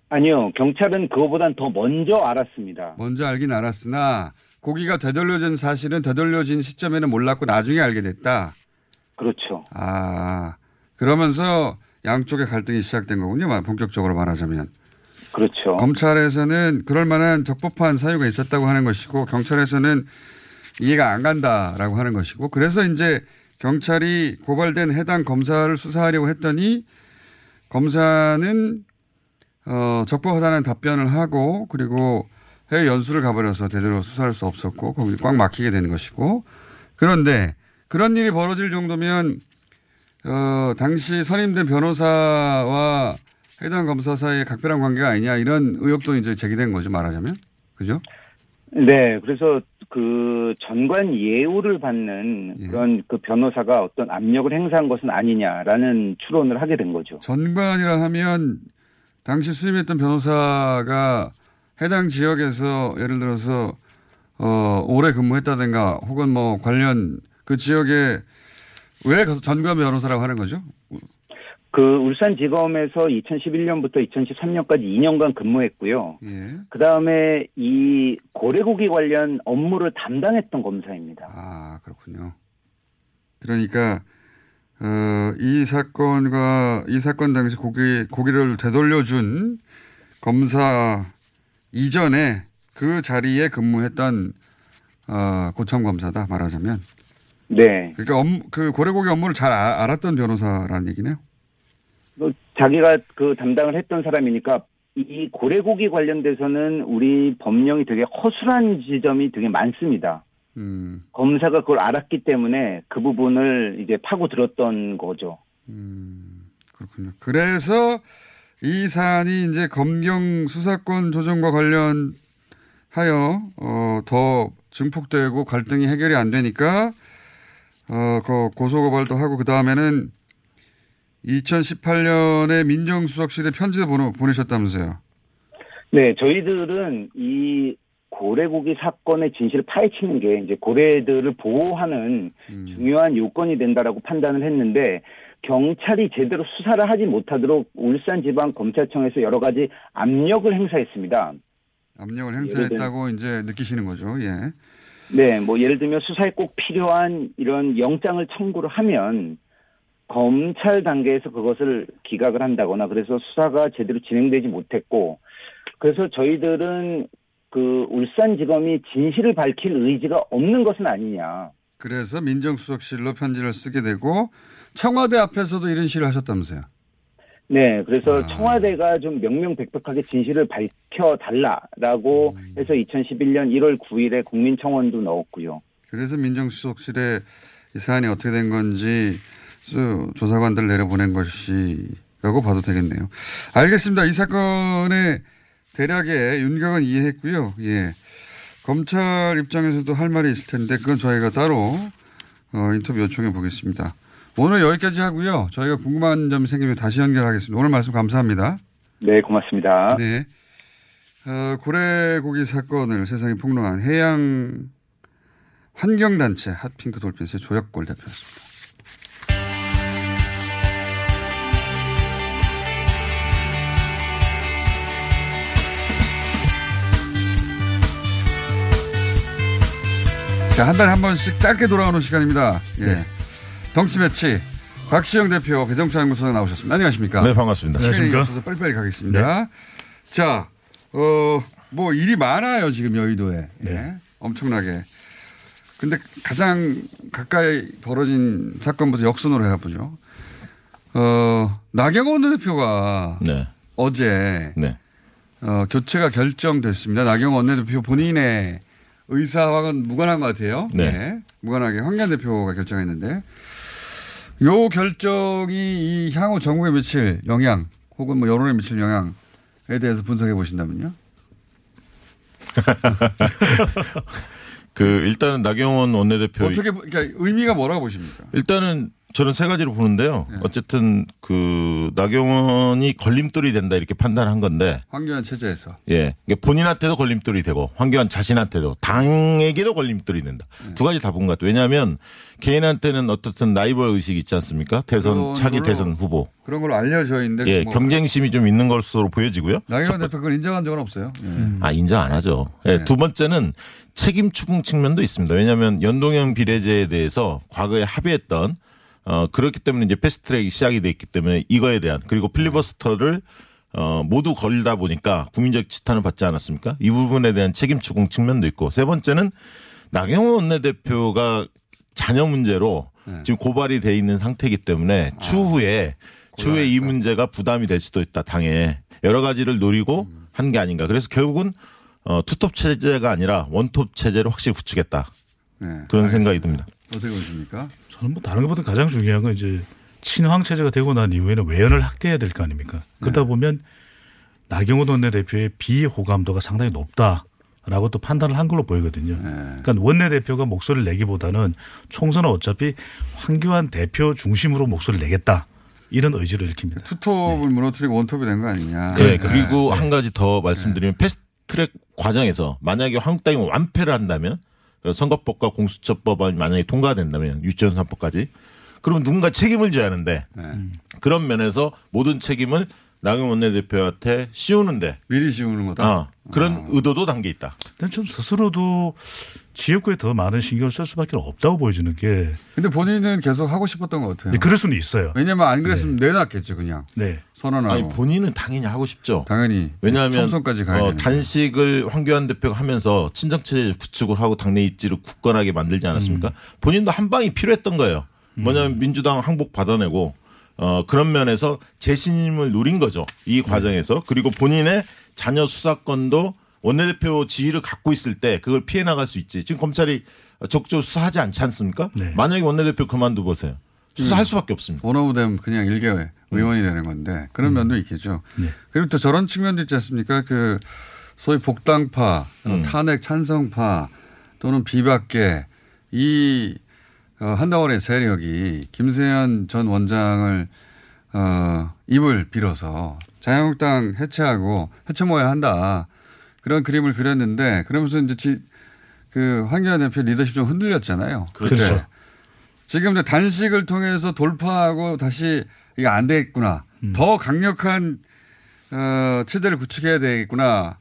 아니요. 경찰은 그거보단 더 먼저 알았습니다. 먼저 알긴 알았으나 고기가 되돌려진 사실은 되돌려진 시점에는 몰랐고 나중에 알게 됐다. 그렇죠. 아, 그러면서 양쪽의 갈등이 시작된 거군요. 본격적으로 말하자면. 그렇죠. 검찰에서는 그럴 만한 적법한 사유가 있었다고 하는 것이고 경찰에서는 이해가 안 간다라고 하는 것이고 그래서 이제 경찰이 고발된 해당 검사를 수사하려고 했더니 검사는 어, 적법하다는 답변을 하고 그리고 해외 연수를 가버려서 제대로 수사할 수 없었고 거기 꽉 막히게 되는 것이고 그런데 그런 일이 벌어질 정도면 어, 당시 선임된 변호사와 해당 검사 사이에 각별한 관계가 아니냐 이런 의혹도 이제 제기된 거죠 말하자면 그죠? 네, 그래서 그 전관 예우를 받는 예. 그런 그 변호사가 어떤 압력을 행사한 것은 아니냐라는 추론을 하게 된 거죠. 전관이라 하면 당시 수임했던 변호사가 해당 지역에서 예를 들어서 어, 오래 근무했다든가 혹은 뭐 관련 그 지역에 왜 가서 전관 변호사라고 하는 거죠? 그 울산지검에서 이천십일 년부터 이천십삼 년까지 이 년간 근무했고요. 예. 그 다음에 이 고래고기 관련 업무를 담당했던 검사입니다. 아 그렇군요. 그러니까 어, 이 사건과 이 사건 당시 고기 고기를 되돌려준 검사 이전에 그 자리에 근무했던 어, 고참 검사다 말하자면. 네. 그러니까 업, 그 고래고기 업무를 잘 아, 알았던 변호사라는 얘기네요. 자기가 그 담당을 했던 사람이니까 이 고래고기 관련돼서는 우리 법령이 되게 허술한 지점이 되게 많습니다. 음. 검사가 그걸 알았기 때문에 그 부분을 이제 파고들었던 거죠. 음, 그렇군요. 그래서 이 사안이 이제 검경 수사권 조정과 관련하여 어, 더 증폭되고 갈등이 해결이 안 되니까 어, 그 고소고발도 하고 그 다음에는 이천십팔 년에 민정수석실에 편지도 보내셨다면서요? 네, 저희들은 이 고래고기 사건의 진실을 파헤치는 게 이제 고래들을 보호하는 음. 중요한 요건이 된다라고 판단을 했는데 경찰이 제대로 수사를 하지 못하도록 울산지방검찰청에서 여러 가지 압력을 행사했습니다. 압력을 행사했다고 이제 느끼시는 거죠, 예. 네, 뭐 예를 들면 수사에 꼭 필요한 이런 영장을 청구를 하면 검찰 단계에서 그것을 기각을 한다거나 그래서 수사가 제대로 진행되지 못했고 그래서 저희들은 그 울산지검이 진실을 밝힐 의지가 없는 것은 아니냐. 그래서 민정수석실로 편지를 쓰게 되고 청와대 앞에서도 이런 시를 하셨다면서요. 네. 그래서 아. 청와대가 좀 명명백백하게 진실을 밝혀달라라고 음. 해서 이천십일 년 일 월 구 일에 국민청원도 넣었고요. 그래서 민정수석실에 이 사안이 어떻게 된 건지 조사관들 내려보낸 것이라고 봐도 되겠네요. 알겠습니다. 이 사건의 대략의 윤곽은 이해했고요. 예, 검찰 입장에서도 할 말이 있을 텐데 그건 저희가 따로 어, 인터뷰 요청해 보겠습니다. 오늘 여기까지 하고요. 저희가 궁금한 점이 생기면 다시 연결하겠습니다. 오늘 말씀 감사합니다. 네, 고맙습니다. 네, 어, 고래고기 사건을 세상에 폭로한 해양 환경단체 핫핑크돌핀스의 조약골 대표였습니다. 자, 한 달에 한 번씩 짧게 돌아오는 시간입니다. 예. 네. 덩치매치 박시영 대표 개정차연구소장 나오셨습니다. 안녕하십니까? 네, 반갑습니다. 시간이 있어서 빨리빨리 가겠습니다. 네. 자, 어, 뭐 일이 많아요 지금 여의도에. 네. 예. 엄청나게. 근데 가장 가까이 벌어진 사건부터 역순으로 해보죠. 어, 나경원 대표가 네. 어제 네. 어, 교체가 결정됐습니다. 나경원 원내대표 본인의 의사와는 무관한 것 같아요. 네. 네. 무관하게 황교안 대표가 결정했는데 요 결정이 이 향후 정국에 미칠 영향 혹은 뭐 여론에 미칠 영향에 대해서 분석해 보신다면요. 그 일단은 나경원 원내대표 어떻게 그러니까 의미가 뭐라고 보십니까? 일단은 저는 세 가지로 보는데요. 네. 어쨌든 그 나경원이 걸림돌이 된다 이렇게 판단한 건데. 황교안 체제에서. 예. 본인한테도 걸림돌이 되고 황교안 자신한테도 당에게도 걸림돌이 된다. 네. 두 가지 다 본 것 같아요. 왜냐하면 개인한테는 어떻든 라이벌 의식이 있지 않습니까? 대선 차기 대선 후보. 그런 걸로 알려져 있는데. 예. 뭐 경쟁심이 좀 있는 것으로 보여지고요. 나경원 대표 그걸 인정한 적은 없어요. 네. 음. 아 인정 안 하죠. 예. 네. 두 번째는 책임 추궁 측면도 있습니다. 왜냐하면 연동형 비례제에 대해서 과거에 합의했던 어, 그렇기 때문에 이제 패스트트랙이 시작이 돼 있기 때문에 이거에 대한 그리고 필리버스터를 어, 모두 걸다 보니까 국민적 지탄을 받지 않았습니까? 이 부분에 대한 책임 추궁 측면도 있고 세 번째는 나경원 원내대표가 자녀 문제로 네. 지금 고발이 돼 있는 상태이기 때문에 아, 추후에 추후에 이 문제가 부담이 될 수도 있다. 당에 여러 가지를 노리고 음. 한 게 아닌가. 그래서 결국은 어, 투톱 체제가 아니라 원톱 체제를 확실히 구축했다. 네, 그런 알겠습니다. 생각이 듭니다. 어떻게 보십니까? 저는 뭐 다른 것보다 가장 중요한 건 이제 친황 체제가 되고 난 이후에는 외연을 확대해야 될 거 아닙니까? 네. 그러다 보면 나경원 원내대표의 비호감도가 상당히 높다라고 또 판단을 한 걸로 보이거든요. 네. 그러니까 원내대표가 목소리를 내기보다는 총선은 어차피 황교안 대표 중심으로 목소리를 내겠다. 이런 의지를 일으킵니다. 투톱을 네. 무너뜨리고 원톱이 된 거 아니냐. 네. 네. 그리고 네. 한 가지 더 말씀드리면 네. 패스트트랙 과정에서 만약에 한국당이 완패를 한다면 선거법과 공수처법안이 만약에 통과된다면 유치원 삼 법까지 그러면 누군가 책임을 져야 하는데 네. 그런 면에서 모든 책임을 나경원 원내대표한테 씌우는데 미리 씌우는 거다. 어, 그런 어. 의도도 담겨 있다. 근데 전 스스로도 지역구에 더 많은 신경을 쓸 수밖에 없다고 보여지는 게. 근데 본인은 계속 하고 싶었던 것 같아요. 네, 그럴 수는 있어요. 왜냐하면 안 그랬으면 네. 내놨겠죠 그냥. 네. 선언하고. 아니 본인은 당연히 하고 싶죠. 당연히. 왜냐하면 총선까지 가야 어, 단식을 황교안 대표가 하면서 친정체제 구축을 하고 당내 입지를 굳건하게 만들지 않았습니까? 음. 본인도 한 방이 필요했던 거예요. 음. 뭐냐면 민주당 항복 받아내고. 어, 그런 면에서 재신임을 누린 거죠. 이 과정에서. 그리고 본인의 자녀 수사권도 원내대표 지위를 갖고 있을 때 그걸 피해 나갈 수 있지. 지금 검찰이 적절 수사하지 않지 않습니까? 네. 만약에 원내대표 그만두 보세요. 수사할 수밖에 없습니다. 원오브댐 그냥 일개 의원이 음. 되는 건데 그런 음. 면도 있겠죠. 네. 그리고 또 저런 측면도 있지 않습니까? 그 소위 복당파, 음. 탄핵 찬성파 또는 비박계 이 한덩어리의 세력이 김세현 전 원장을 어, 입을 빌어서 자유한국당 해체하고 해체 모여야 한다. 그런 그림을 그렸는데 그러면서 이제 지, 그 황교안 대표 리더십 좀 흔들렸잖아요. 그렇죠. 네. 지금 이제 단식을 통해서 돌파하고 다시 이게 안 되겠구나. 음. 더 강력한 어, 체제를 구축해야 되겠구나.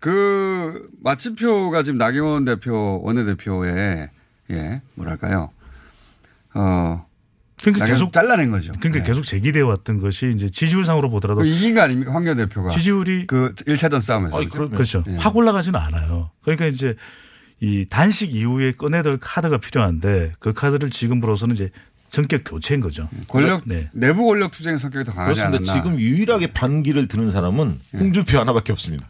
그 마침표가 지금 나경원 대표 원내대표의 예, 뭐랄까요. 어, 그러니까 계속 잘라낸 거죠. 그러니까 네. 계속 제기되어 왔던 것이 이제 지지율상으로 보더라도 이긴 거 아닙니까 황교안 대표가 지지율이 그 일 차전 싸움에서 아니, 그렇죠. 그렇죠. 네. 확 올라가지는 않아요. 그러니까 이제 이 단식 이후에 꺼내들 카드가 필요한데 그 카드를 지금으로서는 이제 전격 교체인 거죠. 권력 네. 내부 권력 투쟁의 성격이 더 강하지 않나. 그렇습니다. 지금 유일하게 반기를 드는 사람은 네. 홍준표 하나밖에 없습니다.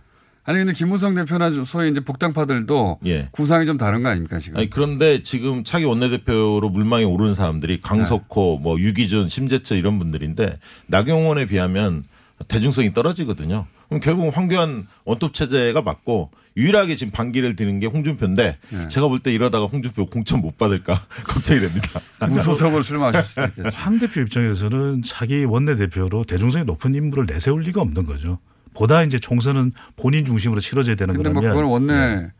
아니 근데 김무성 대표나 소위 이제 복당파들도 예. 구상이 좀 다른 거 아닙니까 지금? 아니 그런데 지금 차기 원내대표로 물망에 오른 사람들이 강석호, 네. 뭐 유기준, 심재철 이런 분들인데 나경원에 비하면 대중성이 떨어지거든요. 그럼 결국은 황교안 원톱 체제가 맞고 유일하게 지금 반기를 드는 게 홍준표인데 네. 제가 볼 때 이러다가 홍준표 공천 못 받을까 걱정이 됩니다. 무소속으로 출마하실 수 있겠죠. 황 대표 입장에서는 차기 원내대표로 대중성이 높은 인물을 내세울 리가 없는 거죠. 보다 이제 총선은 본인 중심으로 치러져야 되는 거라면. 그런데 뭐 그건 원내 네.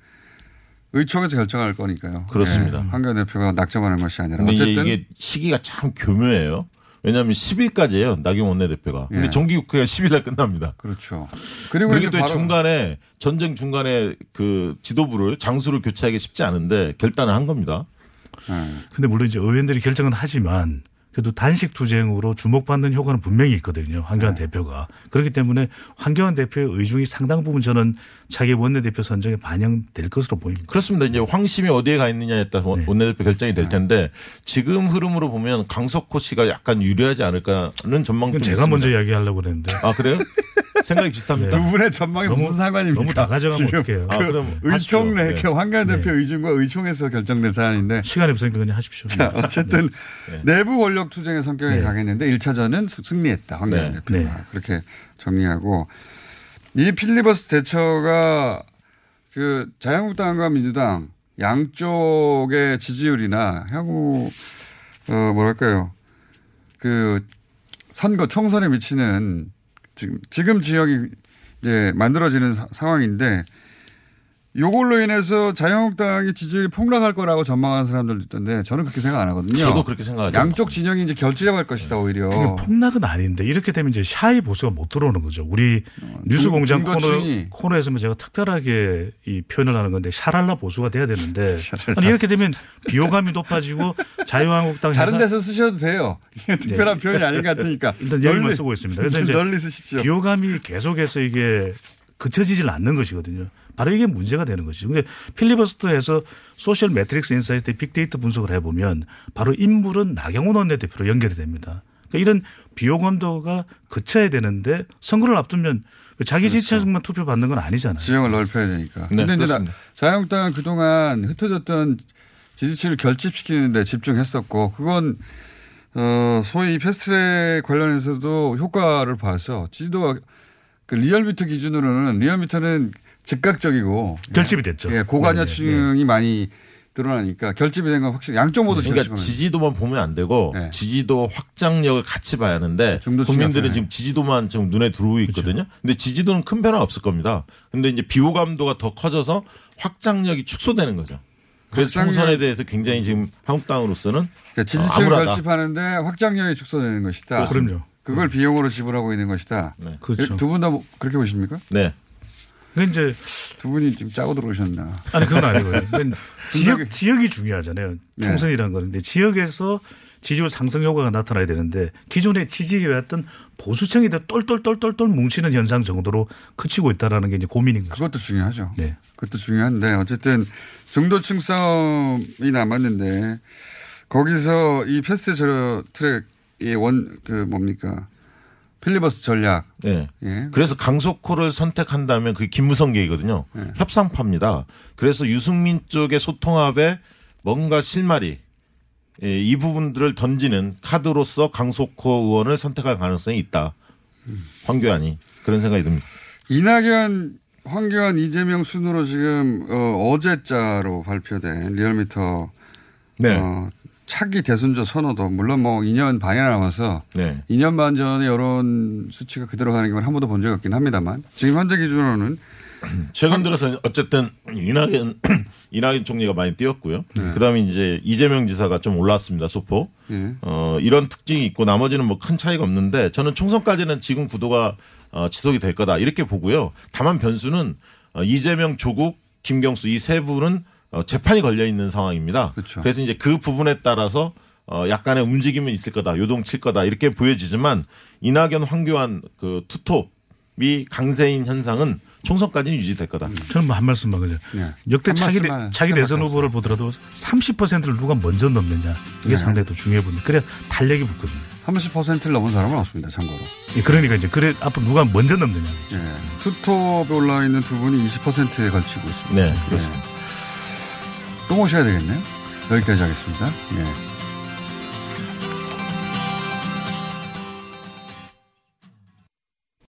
의총에서 결정할 거니까요. 그렇습니다. 네. 황교안 대표가 낙점하는 것이 아니라. 어쨌든 이게 시기가 참 교묘해요. 왜냐하면 십 일까지예요. 나경원 원내대표가. 근데 예. 정기국회가 십 일날 끝납니다. 그렇죠. 그리고 그렇기 때문에 중간에 전쟁 중간에 그 지도부를 장수를 교체하기 쉽지 않은데 결단을 한 겁니다. 그런데 예. 물론 이제 의원들이 결정은 하지만 그래도 단식 투쟁으로 주목받는 효과는 분명히 있거든요. 황교안 네. 대표가. 그렇기 때문에 황교안 대표의 의중이 상당 부분 저는 자기 원내대표 선정에 반영될 것으로 보입니다. 그렇습니다. 이제 황심이 어디에 가 있느냐에 따라 네. 원내대표 결정이 될 텐데 지금 흐름으로 보면 강석호 씨가 약간 유리하지 않을까는 전망도 제가 있습니다. 제가 먼저 이야기하려고 그랬는데. 아 그래요? 생각이 비슷합니다. 네. 두 분의 전망이 너무, 무슨 상관입니까? 너무 다 가져가면 어떡해요. 아, 그럼 의총 내 네. 황교안 대표 네. 의중과 의총에서 결정된 사안인데. 시간이 없으니까 그냥 하십시오. 자, 어쨌든 네. 내부 권력 투쟁의 성격이 네. 강했는데 일 차전은 승리했다. 황교안 네. 대표가. 네. 그렇게 정리하고. 이 필리버스 대처가 그 자유한국당과 민주당 양쪽의 지지율이나 향후 어, 뭐랄까요. 그 선거 총선에 미치는 지금, 지금 지역이 이제 만들어지는 사, 상황인데 요걸로 인해서 자유한국당이 지지율이 폭락할 거라고 전망하는 사람들도 있던데 저는 그렇게 생각 안 하거든요. 저도 그렇게 생각하죠. 양쪽 진영이 이제 결집할 것이다 오히려. 그게 폭락은 아닌데 이렇게 되면 이제 샤이 보수가 못 들어오는 거죠. 우리 어, 뉴스공장 코너, 코너에서는 제가 특별하게 이 표현을 하는 건데 샤랄라 보수가 돼야 되는데 아니 이렇게 되면 비호감이 높아지고 자유한국당 다른 데서 쓰셔도 돼요. 특별한 네. 표현이 아닌 것 같으니까. 일단 열만 쓰고 있습니다. 그래서 이제 널리 쓰십시오. 비호감이 계속해서 이게 그쳐지질 않는 것이거든요. 바로 이게 문제가 되는 것이죠. 근데 필리버스터에서 소셜 매트릭스 인사이트 빅데이터 분석을 해보면 바로 인물은 나경원 원내대표로 연결이 됩니다. 그러니까 이런 비호감도가 그쳐야 되는데 선거를 앞두면 자기 지지층만 그렇죠. 투표 받는 건 아니잖아요. 지형을 넓혀야 되니까. 네, 그런데 이제 자유한국당은 그동안 흩어졌던 지지층을 결집시키는데 집중했었고 그건 어 소위 패스트트랙 관련해서도 효과를 봐서 지지도가 그 리얼미터 기준으로는 리얼미터는 즉각적이고 결집이 됐죠. 예, 고관여층이 네, 네. 많이 드러나니까 결집이 된 건 확실히 양쪽 모두 네. 그러니까 지지도만 보면 안 되고 네. 지지도 확장력을 같이 봐야 하는데 국민들은 지금 지지도만 지금 눈에 들어오고 있거든요. 그렇죠. 근데 지지도는 큰 변화 없을 겁니다. 근데 이제 비호감도가 더 커져서 확장력이 축소되는 거죠. 그래서 총선에 대해서 굉장히 지금 한국당으로서는 그러니까 지지층을 어, 결집하는데 확장력이 축소되는 것이다. 그럼요. 그걸 네. 비용으로 지불하고 있는 것이다. 네. 그렇죠. 두 분 다 그렇게 보십니까? 네. 이제 두 분이 지금 짜고 들어오셨나? 아니 그건 아니고요. 지역 지역이 중요하잖아요. 총선이라는 네. 건데 지역에서 지지율 상승 효과가 나타나야 되는데 기존에 지지해왔던 보수층이 더 똘똘똘똘똘 뭉치는 현상 정도로 그치고 있다라는 게 이제 고민인 거죠. 그것도 중요하죠. 네, 그것도 중요한데 어쨌든 중도층 싸움이 남았는데 거기서 이 패스트 트랙의 원 그 뭡니까? 필리버스 전략. 네. 예. 그래서 강석호를 선택한다면 그게 김무성 계획이거든요. 예. 협상파입니다. 그래서 유승민 쪽의 소통합에 뭔가 실마리 예, 이 부분들을 던지는 카드로서 강석호 의원을 선택할 가능성이 있다. 황교안이. 그런 생각이 듭니다. 이낙연, 황교안, 이재명 순으로 지금 어, 어제자로 발표된 리얼미터 네. 어, 차기 대선조 선호도 물론 뭐 이 년 반이나 남아서 네. 이 년 반 전에 여론 수치가 그대로 가는 경우는 한 번도 본 적이 없긴 합니다만 지금 현재 기준으로는 최근 들어서 어쨌든 이낙연, 이낙연 총리가 많이 뛰었고요. 네. 그다음에 이제 이재명 지사가 좀 올라왔습니다. 소폭. 네. 어, 이런 특징이 있고 나머지는 뭐 큰 차이가 없는데 저는 총선까지는 지금 구도가 어, 지속이 될 거다 이렇게 보고요. 다만 변수는 어, 이재명, 조국, 김경수 이 세 분은 어, 재판이 걸려 있는 상황입니다. 그렇죠. 그래서 이제 그 부분에 따라서 어, 약간의 움직임은 있을 거다, 요동칠 거다 이렇게 보여지지만 이낙연, 황교안 그 투톱이 강세인 현상은 총선까지는 유지될 거다. 저는 뭐 한 말씀만 그죠. 네. 역대 차기, 차기 대선 후보를 보더라도 삼십 퍼센트를 누가 먼저 넘느냐 이게 네. 상당히 또 중요해 보입니다. 그래야 달력이 붙거든요. 삼십 퍼센트를 넘은 사람은 없습니다. 참고로. 예, 그러니까 이제 그래 앞으로 누가 먼저 넘느냐. 네. 투톱에 올라와 있는 두 분이 이십 퍼센트에 걸치고 있습니다. 네, 그렇습니다. 네. 또 모셔야 되겠네요. 여기까지 하겠습니다. 예.